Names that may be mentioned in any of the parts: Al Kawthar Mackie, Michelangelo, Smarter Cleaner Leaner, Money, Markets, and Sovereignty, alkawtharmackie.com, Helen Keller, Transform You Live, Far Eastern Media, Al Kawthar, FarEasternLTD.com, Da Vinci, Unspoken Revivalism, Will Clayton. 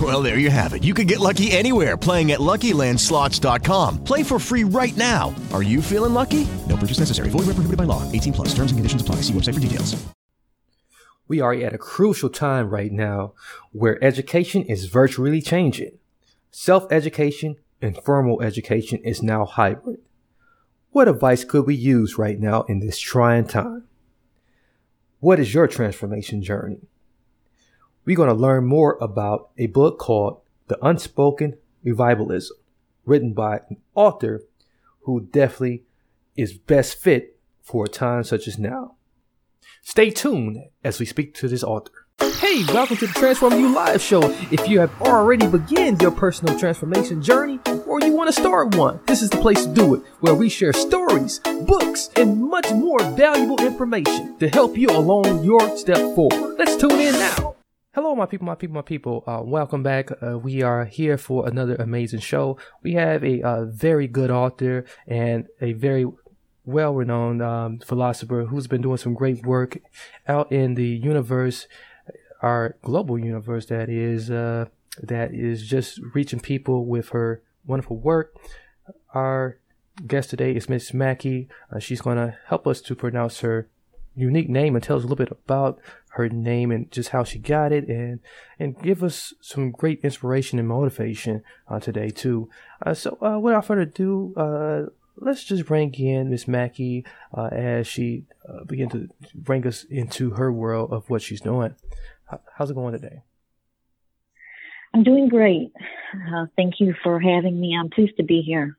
Well, there you have it. You can get lucky anywhere, playing at LuckyLandSlots.com. Play for free right now. Are you feeling lucky? No purchase necessary. Void where prohibited by law. 18 plus. Terms and conditions apply. See website for details. We are at a crucial time right now where education is virtually changing. Self-education and formal education is now hybrid. What advice could we use right now in this trying time? What is your transformation journey? We're going to learn more about a book called The Unspoken Revivalism, written by an author who definitely is best fit for a time such as now. Stay tuned as we speak to this author. Hey, welcome to the Transform You Live show. If you have already begun your personal transformation journey or you want to start one, this is the place to do it, where we share stories, books, and much more valuable information to help you along your step forward. Let's tune in now. Hello, my people. Welcome back. We are here for another amazing show. We have a very good author and a very well-renowned philosopher who's been doing some great work out in the universe, our global universe that is just reaching people with her wonderful work. Our guest today is Miss Mackie. She's going to help us to pronounce her unique name and tell us a little bit about her name and just how she got it, and give us some great inspiration and motivation today too. So without further ado, let's just bring in Miss Mackie as she begins to bring us into her world of what she's doing. How's it going today? I'm doing great. Thank you for having me. I'm pleased to be here.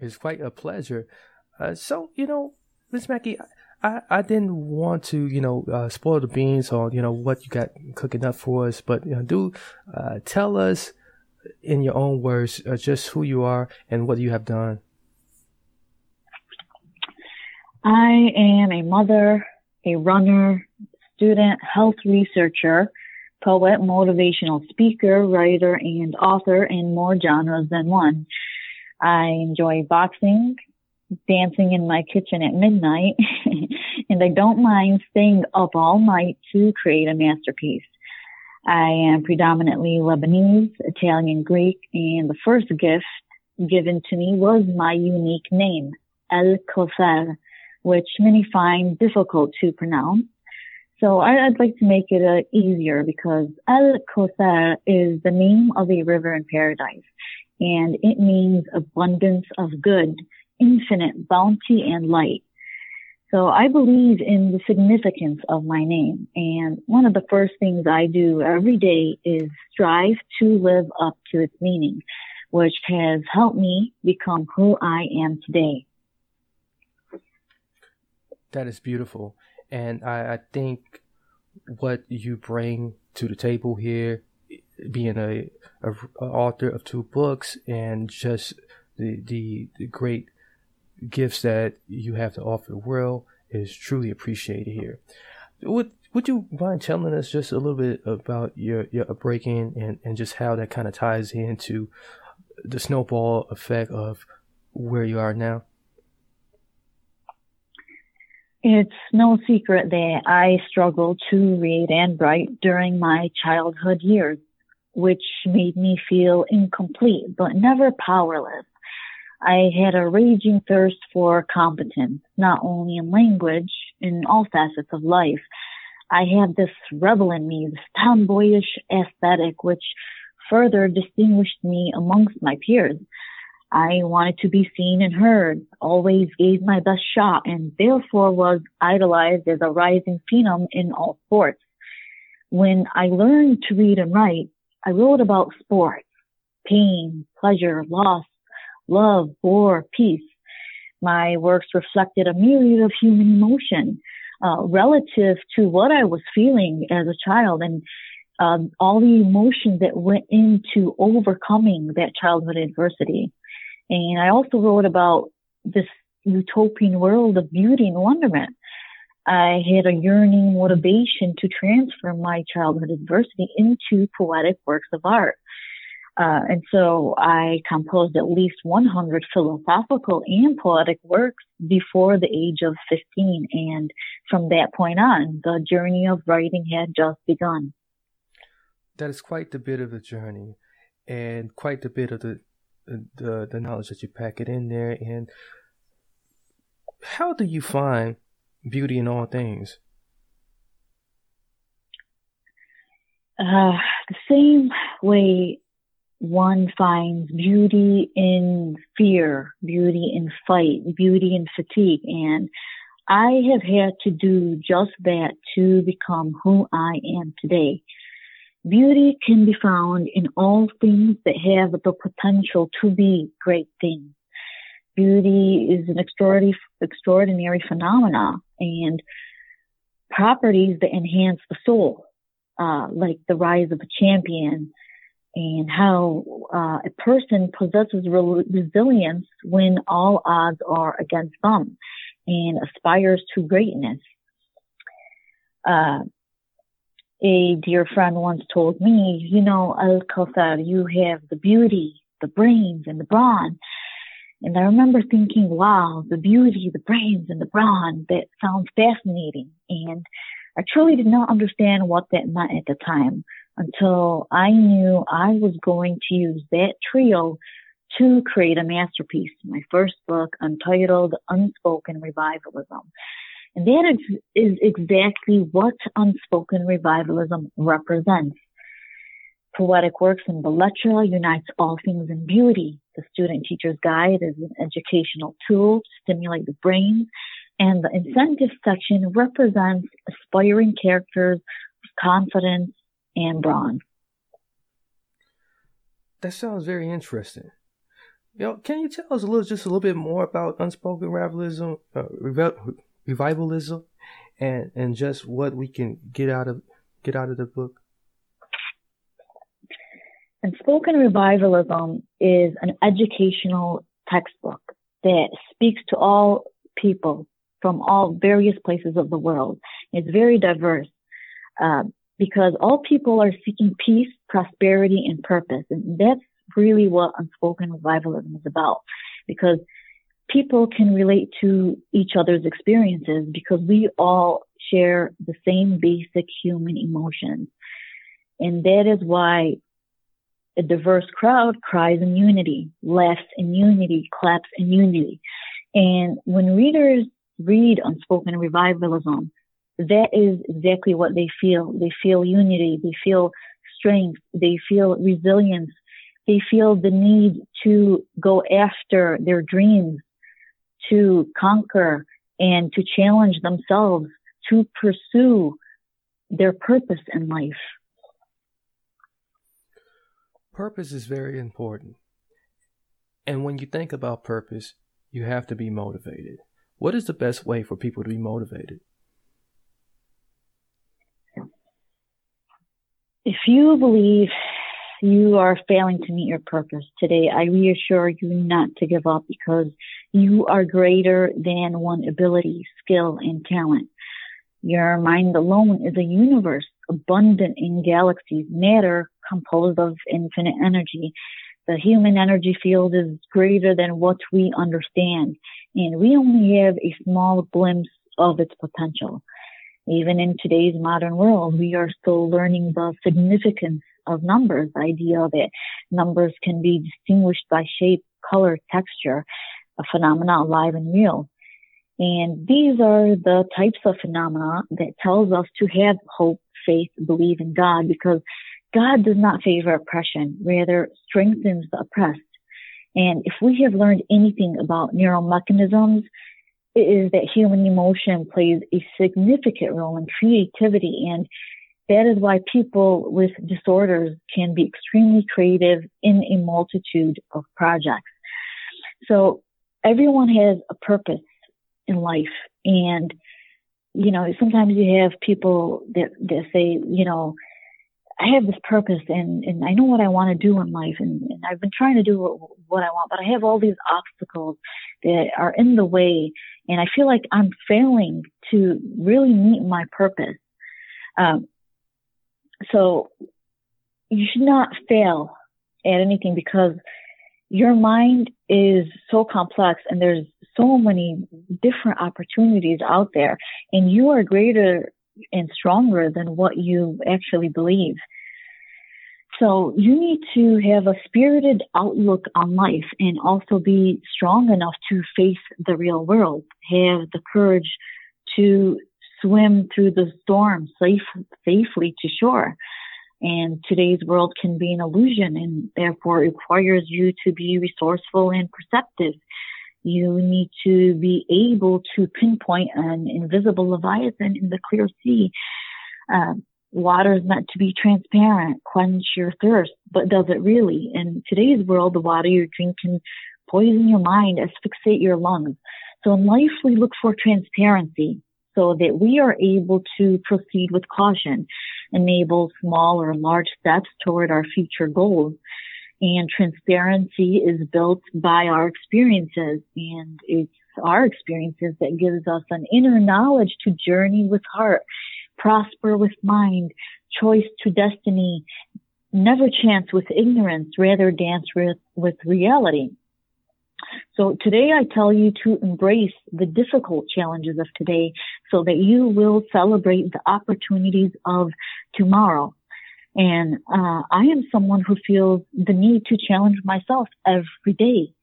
It's quite a pleasure. So, you know, Miss Mackie, I didn't want to, spoil the beans on, what you got cooking up for us, but do tell us in your own words just who you are and what you have done. I am a mother, a runner, student, health researcher, poet, motivational speaker, writer, and author in more genres than one. I enjoy boxing, dancing in my kitchen at midnight, and I don't mind staying up all night to create a masterpiece. I am predominantly Lebanese, Italian, Greek, and the first gift given to me was my unique name, Al Kawthar, which many find difficult to pronounce. So I'd like to make it easier, because Al Kawthar is the name of a river in paradise, and it means abundance of good, infinite bounty, and light. So I believe in the significance of my name, and one of the first things I do every day is strive to live up to its meaning, which has helped me become who I am today. That is beautiful. And I think what you bring to the table here, being a author of two books, and just the great gifts that you have to offer the world, is truly appreciated here. Would you mind telling us just a little bit about your upbringing and just how that kind of ties into the snowball effect of where you are now? It's no secret that I struggled to read and write during my childhood years, which made me feel incomplete, but never powerless. I had a raging thirst for competence, not only in language, in all facets of life. I had this rebel in me, this tomboyish aesthetic, which further distinguished me amongst my peers. I wanted to be seen and heard, always gave my best shot, and therefore was idolized as a rising phenom in all sports. When I learned to read and write, I wrote about sports, pain, pleasure, loss, love, war, peace. My works reflected a myriad of human emotion relative to what I was feeling as a child, and all the emotions that went into overcoming that childhood adversity. And I also wrote about this utopian world of beauty and wonderment. I had a yearning motivation to transform my childhood adversity into poetic works of art. And so I composed at least 100 philosophical and poetic works before the age of 15. And from that point on, the journey of writing had just begun. That is quite a bit of a journey and quite a bit of the knowledge that you pack it in there. And how do you find beauty in all things? The same way one finds beauty in fear, beauty in fight, beauty in fatigue. And I have had to do just that to become who I am today. Beauty can be found in all things that have the potential to be great things. Beauty is an extraordinary phenomena and properties that enhance the soul, like the rise of a champion, and how a person possesses resilience when all odds are against them and aspires to greatness. A dear friend once told me, you know, Al Kawthar, you have the beauty, the brains, and the brawn. And I remember thinking, wow, the beauty, the brains, and the brawn, that sounds fascinating. And I truly did not understand what that meant at the time, until I knew I was going to use that trio to create a masterpiece, my first book, entitled Unspoken Revivalism. And that is exactly what Unspoken Revivalism represents. Poetic Works in Baletra unites all things in beauty. The Student-Teacher's Guide is an educational tool to stimulate the brain, and the incentive section represents aspiring characters with confidence and brawn. That sounds very interesting. You know, can you tell us a little bit more about Unspoken Revivalism, and just what we can get out of the book? Unspoken Revivalism is an educational textbook that speaks to all people from all various places of the world. It's very diverse. Because all people are seeking peace, prosperity, and purpose. And that's really what Unspoken Revivalism is about. Because people can relate to each other's experiences because we all share the same basic human emotions. And that is why a diverse crowd cries in unity, laughs in unity, claps in unity. And when readers read Unspoken Revivalism, that is exactly what they feel. They feel unity. They feel strength. They feel resilience. They feel the need to go after their dreams, to conquer and to challenge themselves, to pursue their purpose in life. Purpose is very important. And when you think about purpose, you have to be motivated. What is the best way for people to be motivated? If you believe you are failing to meet your purpose today, I reassure you not to give up, because you are greater than one ability, skill, and talent. Your mind alone is a universe abundant in galaxies, matter composed of infinite energy. The human energy field is greater than what we understand, and we only have a small glimpse of its potential. Even in today's modern world, we are still learning the significance of numbers, the idea that numbers can be distinguished by shape, color, texture, a phenomena alive and real. And these are the types of phenomena that tells us to have hope, faith, believe in God, because God does not favor oppression, rather strengthens the oppressed. And if we have learned anything about neural mechanisms, it is that human emotion plays a significant role in creativity, and that is why people with disorders can be extremely creative in a multitude of projects. So everyone has a purpose in life, and you know, sometimes you have people that say, you know, I have this purpose and I know what I want to do in life, and I've been trying to do what I want, but I have all these obstacles that are in the way, and I feel like I'm failing to really meet my purpose. So you should not fail at anything, because your mind is so complex and there's so many different opportunities out there, and you are greater and stronger than what you actually believe. So you need to have a spirited outlook on life and also be strong enough to face the real world, have the courage to swim through the storm safely to shore. And today's world can be an illusion, and therefore requires you to be resourceful and perceptive. You need to be able to pinpoint an invisible leviathan in the clear sea. Water is meant to be transparent, quench your thirst, but does it really? In today's world, the water you drink can poison your mind, asphyxiate your lungs. So in life, we look for transparency, so that we are able to proceed with caution, enable small or large steps toward our future goals. And transparency is built by our experiences, and it's our experiences that gives us an inner knowledge to journey with heart, prosper with mind, choice to destiny, never chance with ignorance, rather dance with reality. So today I tell you to embrace the difficult challenges of today so that you will celebrate the opportunities of tomorrow. And I am someone who feels the need to challenge myself every day.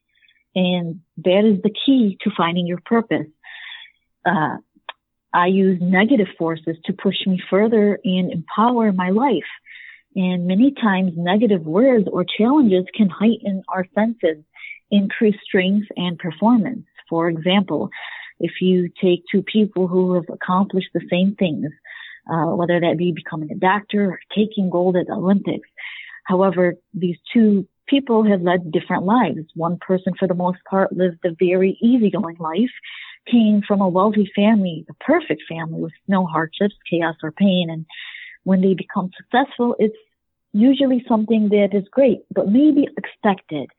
And that is the key to finding your purpose. I use negative forces to push me further and empower my life. And many times negative words or challenges can heighten our senses, increase strength and performance. For example, if you take two people who have accomplished the same things, whether that be becoming a doctor or taking gold at the Olympics. However, these two people have led different lives. One person, for the most part, lived a very easygoing life, came from a wealthy family, a perfect family with no hardships, chaos, or pain. And when they become successful, it's usually something that is great, but maybe expected,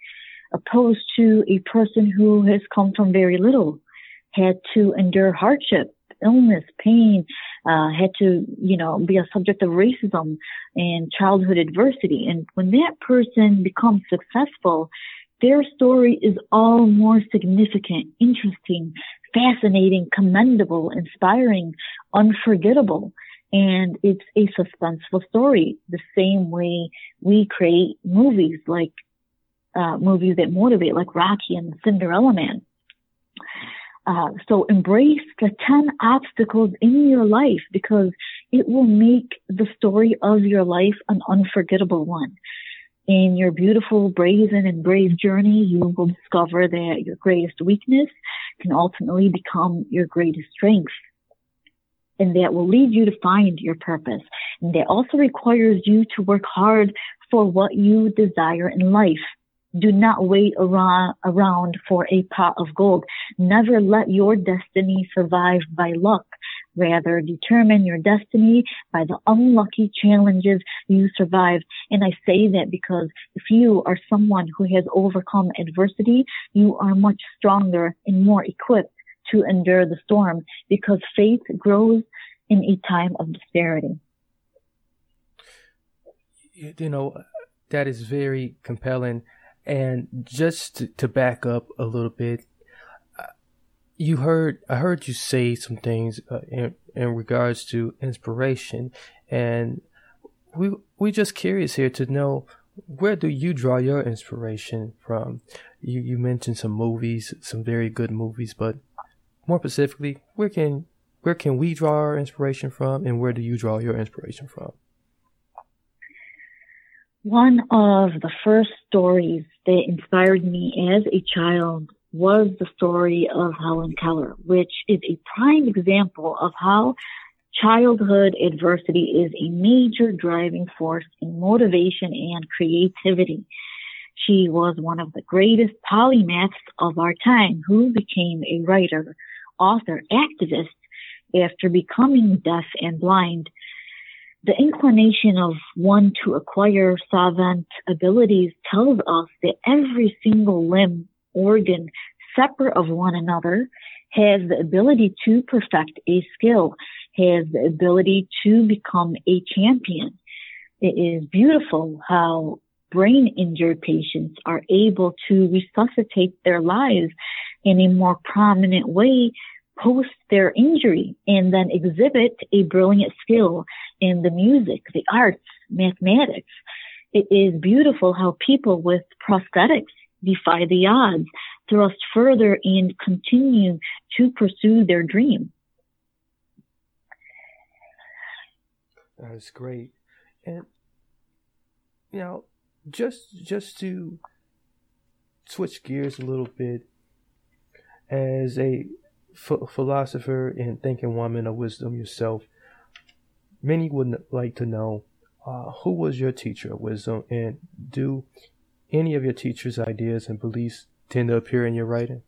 opposed to a person who has come from very little, had to endure hardship, illness, pain, had to, be a subject of racism and childhood adversity. And when that person becomes successful, their story is all more significant, interesting, fascinating, commendable, inspiring, unforgettable. And it's a suspenseful story. The same way we create movies like movies that motivate, like Rocky and Cinderella Man. So embrace the 10 obstacles in your life, because it will make the story of your life an unforgettable one. In your beautiful, brazen, and brave journey, you will discover that your greatest weakness can ultimately become your greatest strength. And that will lead you to find your purpose. And that also requires you to work hard for what you desire in life. Do not wait around for a pot of gold. Never let your destiny survive by luck. Rather, determine your destiny by the unlucky challenges you survive. And I say that because if you are someone who has overcome adversity, you are much stronger and more equipped to endure the storm, because faith grows in a time of disparity. That is very compelling. And just to back up a little bit, I heard you say some things in regards to inspiration, and we're just curious here to know, where do you draw your inspiration from? You mentioned some movies, some very good movies, but more specifically, where can we draw our inspiration from, and where do you draw your inspiration from? One of the first stories that inspired me as a child was the story of Helen Keller, which is a prime example of how childhood adversity is a major driving force in motivation and creativity. She was one of the greatest polymaths of our time, who became a writer, author, activist after becoming deaf and blind. The inclination of one to acquire savant abilities tells us that every single limb, organ, separate of one another, has the ability to perfect a skill, has the ability to become a champion. It is beautiful how brain injury patients are able to resuscitate their lives in a more prominent way post their injury, and then exhibit a brilliant skill in the music, the arts, mathematics. It is beautiful how people with prosthetics defy the odds, thrust further, and continue to pursue their dream. That is great. And, you know, just to switch gears a little bit, as a philosopher and thinking woman of wisdom yourself, many would like to know, who was your teacher of wisdom, and do any of your teacher's ideas and beliefs tend to appear in your writing?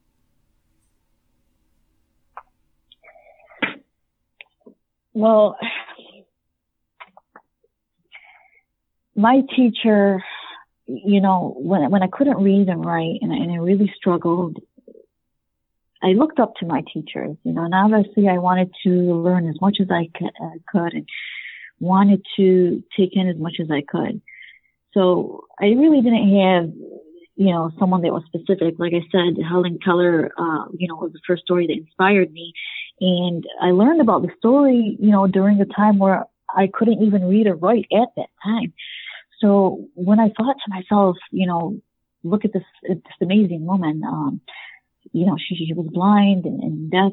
Well, my teacher, you know, when I couldn't read and write and I really struggled, I looked up to my teachers, you know, and obviously I wanted to learn as much as I could and wanted to take in as much as I could. So I really didn't have, you know, someone that was specific. Like I said, Helen Keller, you know, was the first story that inspired me. And I learned about the story, you know, during a time where I couldn't even read or write at that time. So when I thought to myself, you know, look at this amazing woman, you know, she was blind and deaf,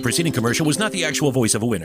preceding commercial was not the actual voice of a winner.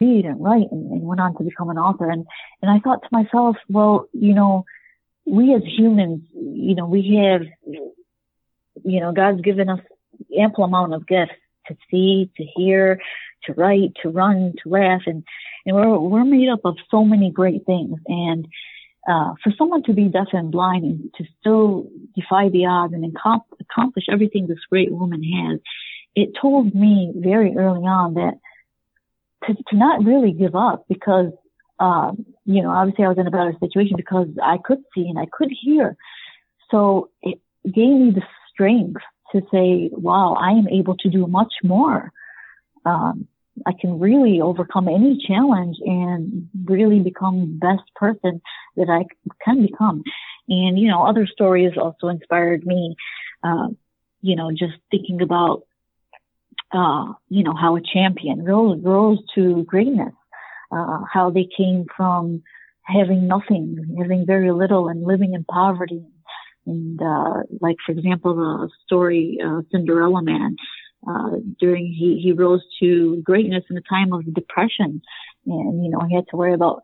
Read and write and went on to become an author. And I thought to myself, well, you know, we as humans, you know, we have, you know, God's given us ample amount of gifts to see, to hear, to write, to run, to laugh. And we're made up of so many great things. And for someone to be deaf and blind and to still defy the odds and accomplish everything this great woman has, it told me very early on that to not really give up, because, you know, obviously I was in a better situation because I could see and I could hear. So it gave me the strength to say, wow, I am able to do much more. I can really overcome any challenge and really become the best person that I can become. And, you know, other stories also inspired me, you know, just thinking about, you know, how a champion rose to greatness, how they came from having nothing, having very little, and living in poverty. And like, for example, the story Cinderella Man, he rose to greatness in a time of depression, and, you know, he had to worry about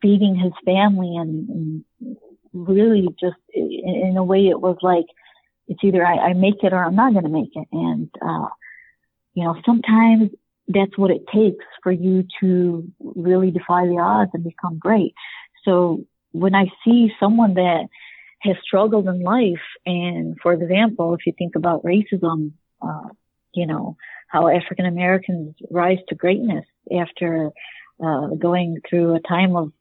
feeding his family, and really just in a way it was like, it's either I make it or I'm not going to make it. And you know, sometimes that's what it takes for you to really defy the odds and become great. So when I see someone that has struggled in life, and for example, if you think about racism, you know, how African Americans rise to greatness after going through a time of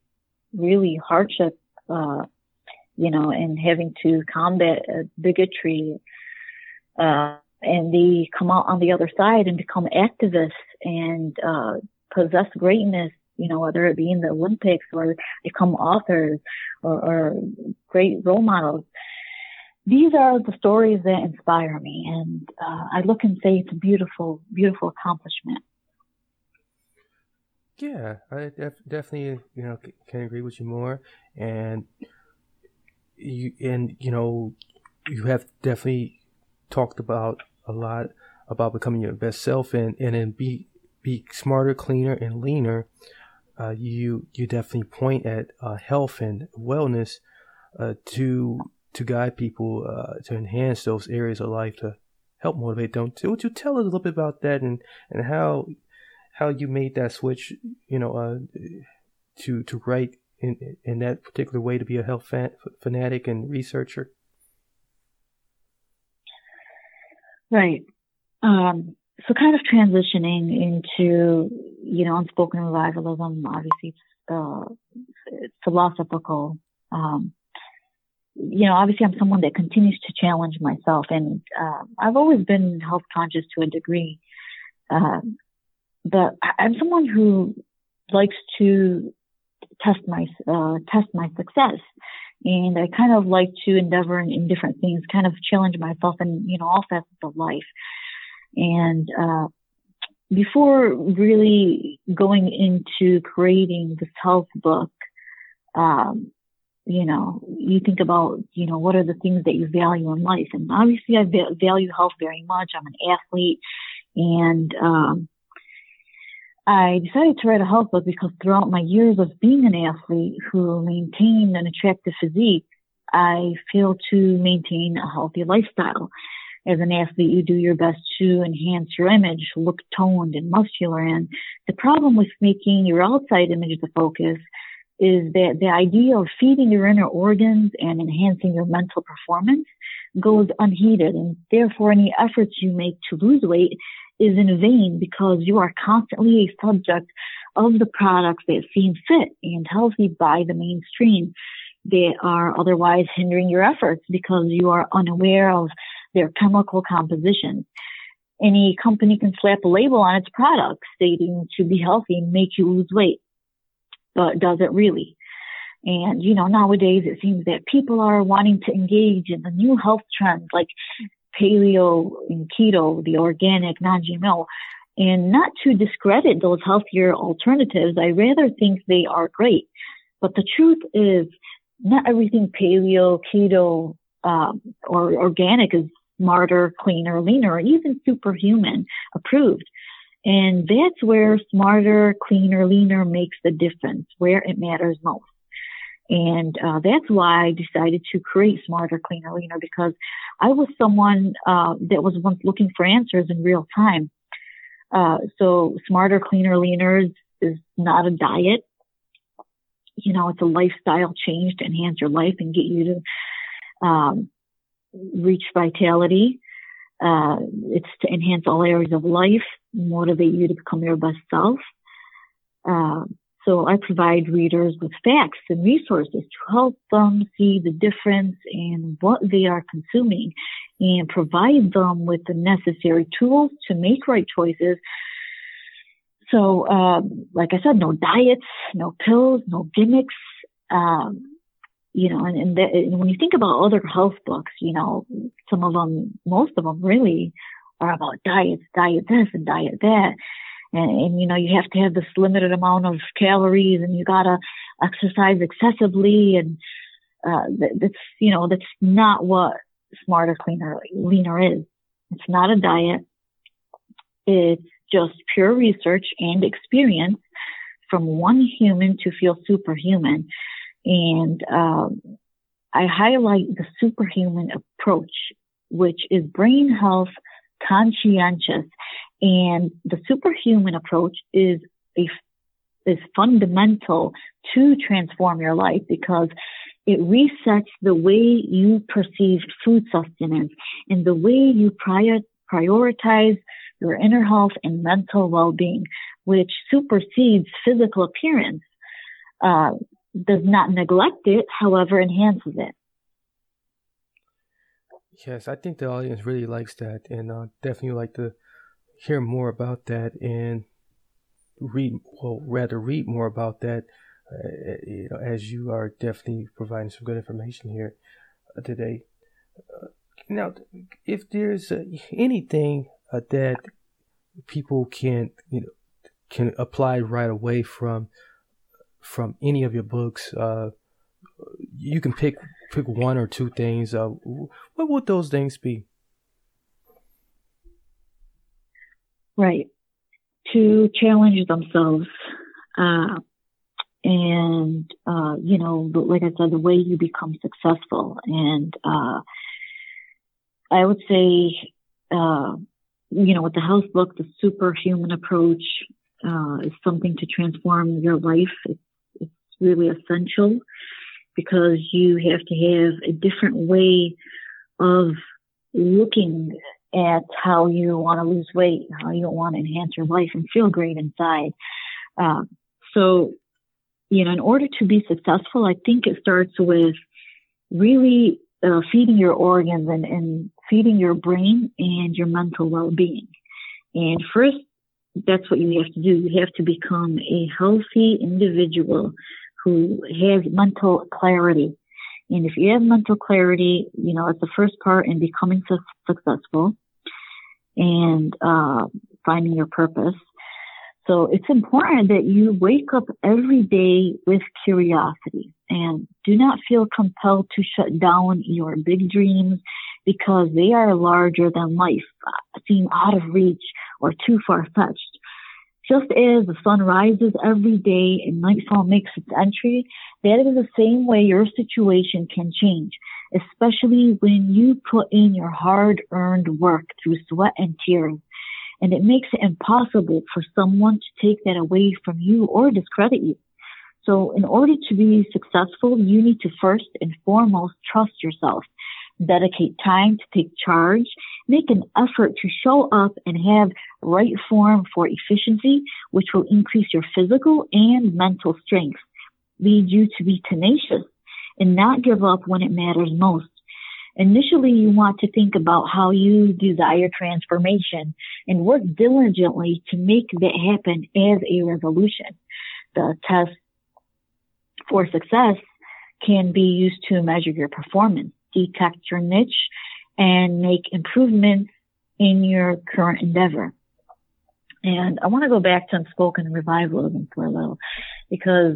really hardship, you know, and having to combat bigotry, and they come out on the other side and become activists and possess greatness, you know, whether it be in the Olympics or become authors or great role models. these are the stories that inspire me, and I look and say it's a beautiful, beautiful accomplishment. Yeah, I definitely, you know, can agree with you more, and you know, you have definitely talked about a lot about becoming your best self, and then be smarter, cleaner, and leaner. You definitely point at health and wellness to guide people to enhance those areas of life to help motivate them. So would you tell us a little bit about that and how you made that switch, you know, to write in that particular way, to be a health fanatic and researcher? Right. So kind of transitioning into, you know, Unspoken Revivalism, obviously it's philosophical. You know, obviously I'm someone that continues to challenge myself, and I've always been health conscious to a degree. But I'm someone who likes to test my success, and I kind of like to endeavor in different things, kind of challenge myself in, you know, all facets of life. And before really going into creating this health book, you know, you think about, you know, what are the things that you value in life, and obviously I value health very much. I'm an athlete, and I decided to write a health book because throughout my years of being an athlete who maintained an attractive physique, I failed to maintain a healthy lifestyle. As an athlete, you do your best to enhance your image, look toned and muscular. And the problem with making your outside image the focus is that the idea of feeding your inner organs and enhancing your mental performance goes unheeded. And therefore, any efforts you make to lose weight is in vain, because you are constantly a subject of the products that seem fit and healthy by the mainstream. They are otherwise hindering your efforts because you are unaware of their chemical composition. Any company can slap a label on its product stating to be healthy and make you lose weight, but does it really? And, you know, nowadays it seems that people are wanting to engage in the new health trends like paleo and keto, the organic, non-GMO, and not to discredit those healthier alternatives. I rather think they are great. But the truth is, not everything paleo, keto, or organic is smarter, cleaner, leaner, or even superhuman approved. And that's where smarter, cleaner, leaner makes the difference, where it matters most. And that's why I decided to create Smarter, Cleaner, Leaner, because I was someone that was once looking for answers in real time. So Smarter, Cleaner, Leaner is not a diet. You know, it's a lifestyle change to enhance your life and get you to reach vitality. It's to enhance all areas of life, motivate you to become your best self. So I provide readers with facts and resources to help them see the difference in what they are consuming, and provide them with the necessary tools to make right choices. So, like I said, no diets, no pills, no gimmicks. You know, and when you think about other health books, you know, some of them, most of them really are about diets, diet this and diet that. And, you know, you have to have this limited amount of calories, and you gotta exercise excessively. And, that's, you know, that's not what Smarter, Cleaner, Leaner is. It's not a diet. It's just pure research and experience from one human to feel superhuman. And, I highlight the superhuman approach, which is brain health conscientious. And the superhuman approach is fundamental to transform your life, because it resets the way you perceive food sustenance and the way you prioritize your inner health and mental well-being, which supersedes physical appearance, does not neglect it, however, enhances it. Yes, I think the audience really likes that, and definitely like to hear more about that and read more about that, you know, as you are definitely providing some good information here today. Now, if there's anything that people can apply right away from any of your books, you can pick one or two things. What would those things be? Right, to challenge themselves, and like I said, the way you become successful, and I would say, with the health book, the superhuman approach is something to transform your life. It's really essential because you have to have a different way of looking at how you want to lose weight, how you want to enhance your life and feel great inside. So, in order to be successful, I think it starts with really feeding your organs and feeding your brain and your mental well-being. And first, that's what you have to do. You have to become a healthy individual who has mental clarity. And if you have mental clarity, it's the first part in becoming successful and finding your purpose. So it's important that you wake up every day with curiosity and do not feel compelled to shut down your big dreams because they are larger than life, seem out of reach or too far-fetched. Just as the sun rises every day and nightfall makes its entry, that is the same way your situation can change, especially when you put in your hard-earned work through sweat and tears. And it makes it impossible for someone to take that away from you or discredit you. So in order to be successful, you need to first and foremost trust yourself, dedicate time to take charge, make an effort to show up and have right form for efficiency, which will increase your physical and mental strength, lead you to be tenacious and not give up when it matters most. Initially, you want to think about how you desire transformation and work diligently to make that happen as a resolution. The test for success can be used to measure your performance, detect your niche, and make improvements in your current endeavor. And I want to go back to Unspoken Revivalism for a little because,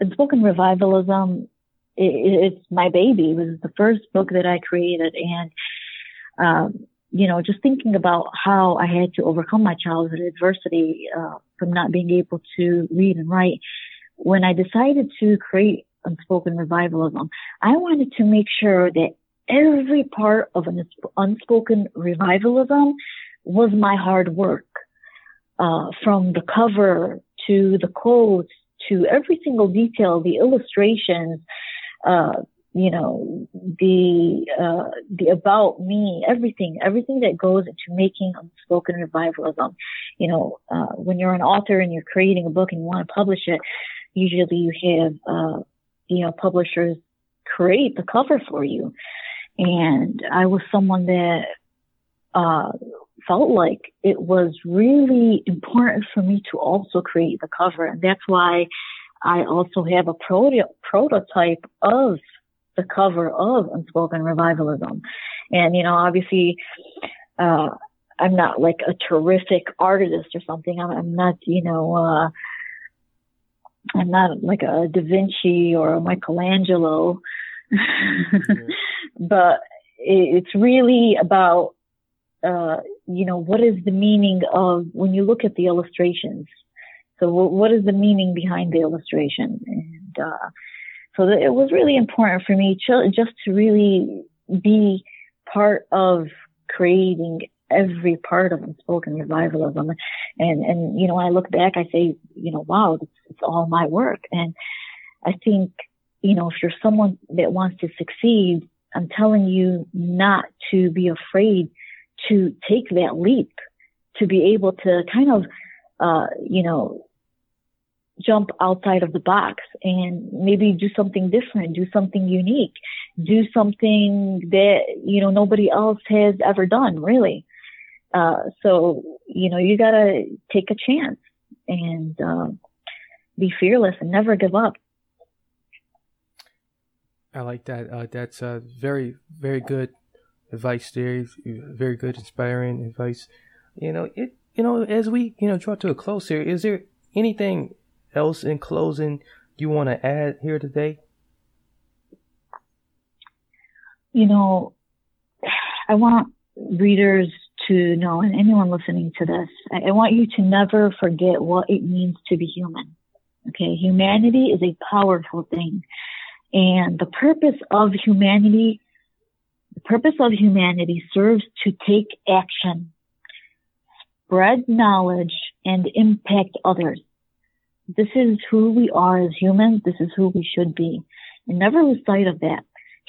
Unspoken Revivalism, it's my baby. It was the first book that I created. And, just thinking about how I had to overcome my childhood adversity from not being able to read and write. When I decided to create Unspoken Revivalism, I wanted to make sure that every part of an Unspoken Revivalism was my hard work, from the cover to the quotes to every single detail, the illustrations, the about me, everything that goes into making Unspoken Revivalism. When you're an author and you're creating a book and you want to publish it, usually you have, publishers create the cover for you. And I was someone that felt like it was really important for me to also create the cover. And that's why I also have a prototype of the cover of Unspoken Revivalism. And, obviously, I'm not like a terrific artist or something. I'm not like a Da Vinci or a Michelangelo, but it's really about, what is the meaning of when you look at the illustrations? So what is the meaning behind the illustration? And so it was really important for me just to really be part of creating every part of Unspoken Revivalism. And when I look back, I say, wow, it's all my work. And I think, if you're someone that wants to succeed, I'm telling you not to be afraid to take that leap, to be able to kind of, jump outside of the box and maybe do something different, do something unique, do something that, nobody else has ever done, really. So, you gotta take a chance and be fearless and never give up. I like that. That's very, very good advice there. Very good, inspiring advice. As we draw to a close here, is there anything else in closing you want to add here today? I want readers to know, and anyone listening to this, I want you to never forget what it means to be human. Okay, humanity is a powerful thing. And the purpose of humanity serves to take action, spread knowledge, and impact others. This is who we are as humans. This is who we should be. And never lose sight of that.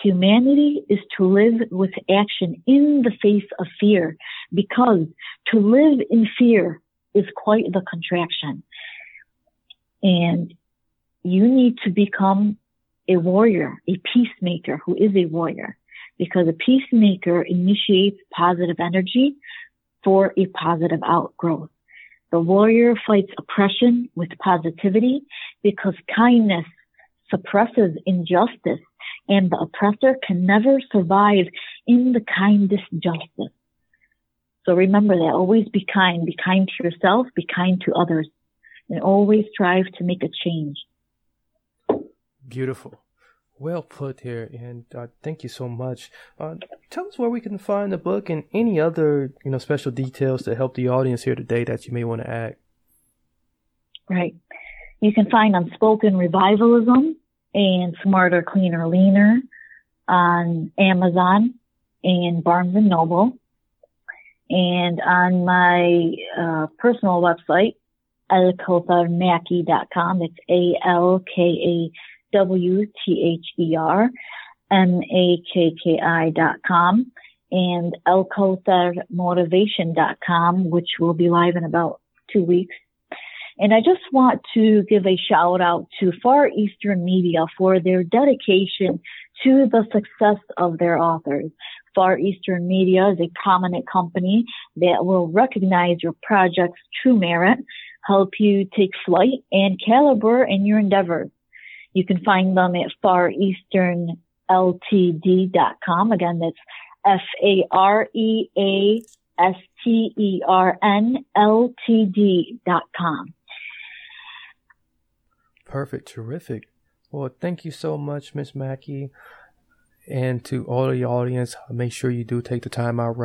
Humanity is to live with action in the face of fear, because to live in fear is quite the contraction. And you need to become a warrior, a peacemaker who is a warrior, because a peacemaker initiates positive energy for a positive outgrowth. The warrior fights oppression with positivity, because kindness suppresses injustice, and the oppressor can never survive in the kindest justice. So remember that. Always be kind. Be kind to yourself. Be kind to others. And always strive to make a change. Beautiful. Well put here, and thank you so much. Tell us where we can find the book and any other, special details to help the audience here today that you may want to add. Right. You can find Unspoken Revivalism and Smarter Cleaner Leaner on Amazon and Barnes & Noble. And on my personal website, alkawtharmackie.com. It's alkawthermackie.com and alkawtharmotivation.com, which will be live in about 2 weeks. And I just want to give a shout out to Far Eastern Media for their dedication to the success of their authors. Far Eastern Media is a prominent company that will recognize your project's true merit, help you take flight, and caliber in your endeavors. You can find them at FarEasternLTD.com. Again, that's FarEasternLTD.com. Perfect. Terrific. Well, thank you so much, Ms. Mackey. And to all of your audience, make sure you do take the time out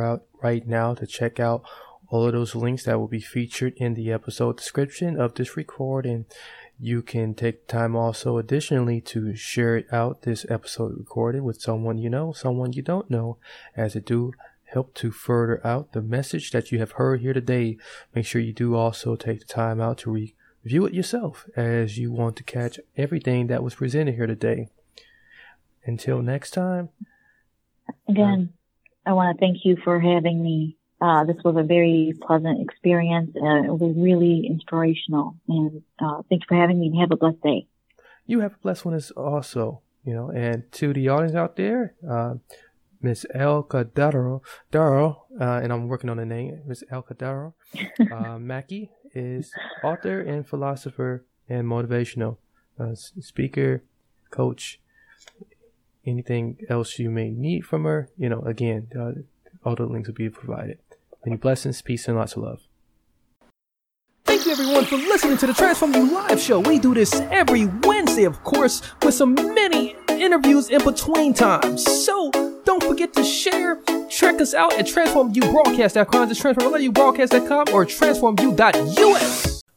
right now to check out all of those links that will be featured in the episode description of this recording. You can take time also additionally to share it out, this episode recorded, with someone you know, someone you don't know, as it do help to further out the message that you have heard here today. Make sure you do also take the time out to review it yourself, as you want to catch everything that was presented here today. Until next time. Again, I want to thank you for having me. This was a very pleasant experience. It was really inspirational. And thank you for having me, and have a blessed day. You have a blessed one also. And to the audience out there, Ms. Al Kawthar, and I'm working on the name, Ms. Al Kawthar, Mackey is author and philosopher and motivational speaker, coach. Anything else you may need from her, again, all the links will be provided. Many blessings, peace, and lots of love. Thank you, everyone, for listening to the Transform You Live show. We do this every Wednesday, of course, with some mini interviews in between times. So don't forget to share. Check us out at TransformYouBroadcast.com. Just TransformYouBroadcast.com or TransformU.us.